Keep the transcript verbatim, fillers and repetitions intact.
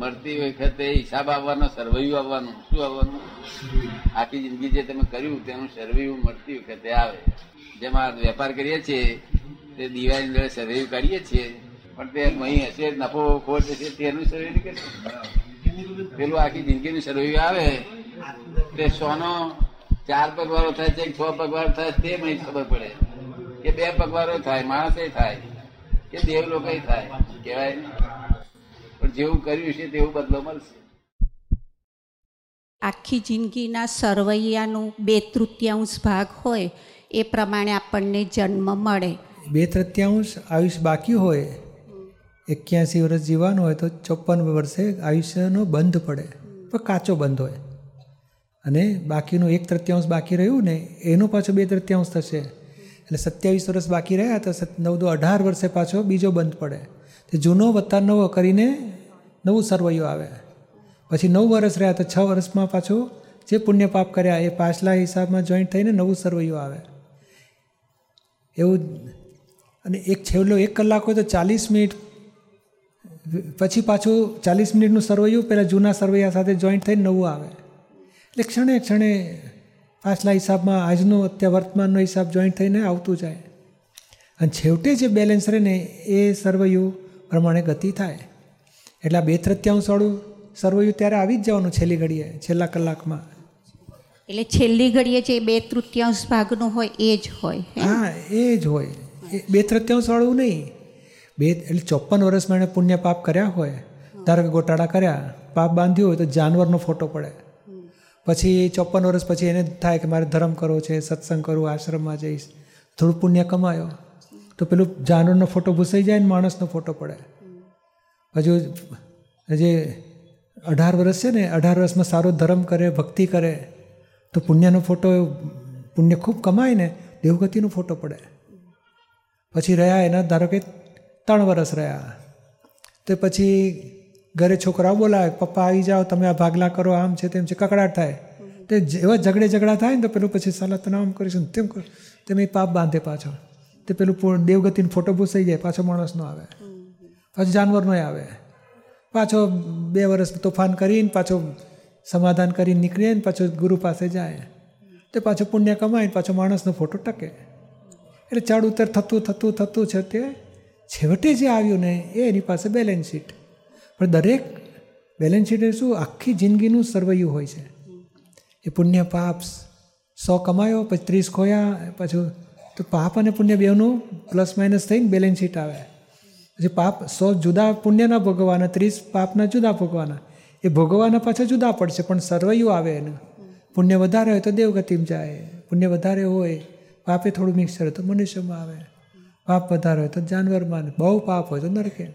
મરતી વખતે હિસાબ આવવાનો, સરવૈયું આવવાનું. શું આવવાનું? આખી જિંદગી જે તમે કર્યું તેનું સરવૈયું મરતી વખતે આવે. જેમાં વેપાર કરીએ છીએ તે દિવાળી અંદર સરવૈયું કાઢીએ છીએ, પણ તે અહીં હશે નફો ખોટ હશે તેનું સરવૈયું નહીં કરશે. પેલું આખી જિંદગીનું સરવૈયું આવે તે સોનો ચાર પગવારો થાય છે, છ પગવારો થાય તે મને ખબર પડે કે બે પગવારો થાય, માણસે થાય કે દેવલોકે થાય કહેવાય ને. પણ જેવું કર્યું છે તેવું બદલો મળશે. આખી જિંદગીના સરવૈયાનું બે તૃતીયાંશ ભાગ હોય એ પ્રમાણે આપણને જન્મ મળે. બે તૃતીયાંશ આયુષ્ય બાકી હોય, એક્યાસી વર્ષ જીવવાનું હોય તો ચોપન વર્ષે આયુષ્યનો બંધ પડે, પણ કાચો બંધ હોય. અને બાકીનું એક તૃતીયાંશ બાકી રહ્યું ને એનું પાછો બે તૃતીયાંશ થશે, એટલે સત્યાવીસ વર્ષ બાકી રહ્યા તો નવ દો અઢાર વર્ષે પાછો બીજો બંધ પડે. જૂનો વત્તા નવો કરીને નવું સરવૈયું આવે. પછી નવ વર્ષ રહ્યા તો છ વર્ષમાં પાછું જે પુણ્ય પાપ કર્યા એ પાછલા હિસાબમાં જોઈન્ટ થઈને નવું સરવૈયું આવે. એવું. અને એક છેલ્લો એક કલાક હોય તો ચાલીસ મિનિટ પછી પાછું ચાલીસ મિનિટનું સરવૈયું પહેલાં જૂના સરવૈયા સાથે જોઈન્ટ થઈને નવું આવે. એટલે ક્ષણે ક્ષણે પાછલા હિસાબમાં આજનો અત્યાર વર્તમાનનો હિસાબ જોઈન્ટ થઈને આવતું જાય, અને છેવટે જે બેલેન્સ રહે ને એ સરવૈયું પ્રમાણે ગતિ થાય. એટલે આ બે તૃત્યાંશવાળું સરવૈયું ત્યારે આવી જ જવાનું છેલ્લી ઘડીએ, છેલ્લા કલાકમાં. એટલે છેલ્લી ઘડીએ જે બે તૃત્યાંશ ભાગનું હોય એ જ હોય. હા, એ જ હોય. બે તૃત્યાંશવાળું નહીં. બે એટલે ચોપન વર્ષમાં એણે પુણ્ય પાપ કર્યા હોય, ધારો કે ગોટાળા કર્યા, પાપ બાંધ્યું હોય તો જાનવરનો ફોટો પડે. પછી ચોપન વર્ષ પછી એને થાય કે મારે ધર્મ કરવો છે, સત્સંગ કરવું, આશ્રમમાં જઈશ, થોડું પુણ્ય કમાયો તો પેલું જાનવરનો ફોટો ભૂસાઈ જાય ને માણસનો ફોટો પડે. હજુ જે અઢાર વર્ષ છે ને અઢાર વર્ષમાં સારો ધર્મ કરે, ભક્તિ કરે તો પુણ્યનો ફોટો, પુણ્ય ખૂબ કમાય ને દેવગતિનો ફોટો પડે. પછી રહ્યા એના ધારો કે ત્રણ વર્ષ રહ્યા તો પછી ઘરે છોકરાઓ બોલાવે, પપ્પા આવી જાઓ, તમે આ ભાગલા કરો, આમ છે તેમ છે, કકડાટ થાય. તો એવા ઝઘડે ઝઘડા થાય ને તો પેલું પછી સલાહ તને આમ કરીશું તેમ કર, તેમ પાપ બાંધે પાછો. તે પેલું દેવગતિનો ફોટો ભૂસાઈ જાય, પાછો માણસનો આવે, પાછો જાનવરનો આવે. પાછો બે વર્ષ તોફાન કરીને પાછો સમાધાન કરીને નીકળીએ ને પાછો ગુરુ પાસે જાય, તે પાછો પુણ્ય કમાઈને પાછો માણસનો ફોટો ટકે. એટલે ચડ ઉતર થતું થતું થતું છે તે છેવટે જે આવ્યું ને એ એની પાસે બેલેન્સ શીટ. પણ દરેક બેલેન્સ શીટ એ શું આખી જિંદગીનું સરવૈયું હોય છે. એ પુણ્ય પાપ સો કમાયો, પછી ત્રીસ ખોયા, પાછું તો પાપ અને પુણ્ય બેનું પ્લસ માઇનસ થઈને બેલેન્સ શીટ આવે. પછી પાપ સો જુદા પુણ્યના ભોગવવાના, ત્રીસ પાપના જુદા ભોગવાના, એ ભોગવવાના પાછા જુદા પડશે, પણ સરવૈયું આવે એનું. પુણ્ય વધારે હોય તો દેવગતિમાં જાય, પુણ્ય વધારે હોય, પાપે થોડું મિક્સર હોય તો મનુષ્યમાં આવે, પાપ વધારે હોય તો જાનવરમાં, બહુ પાપ હોય તો નરકે.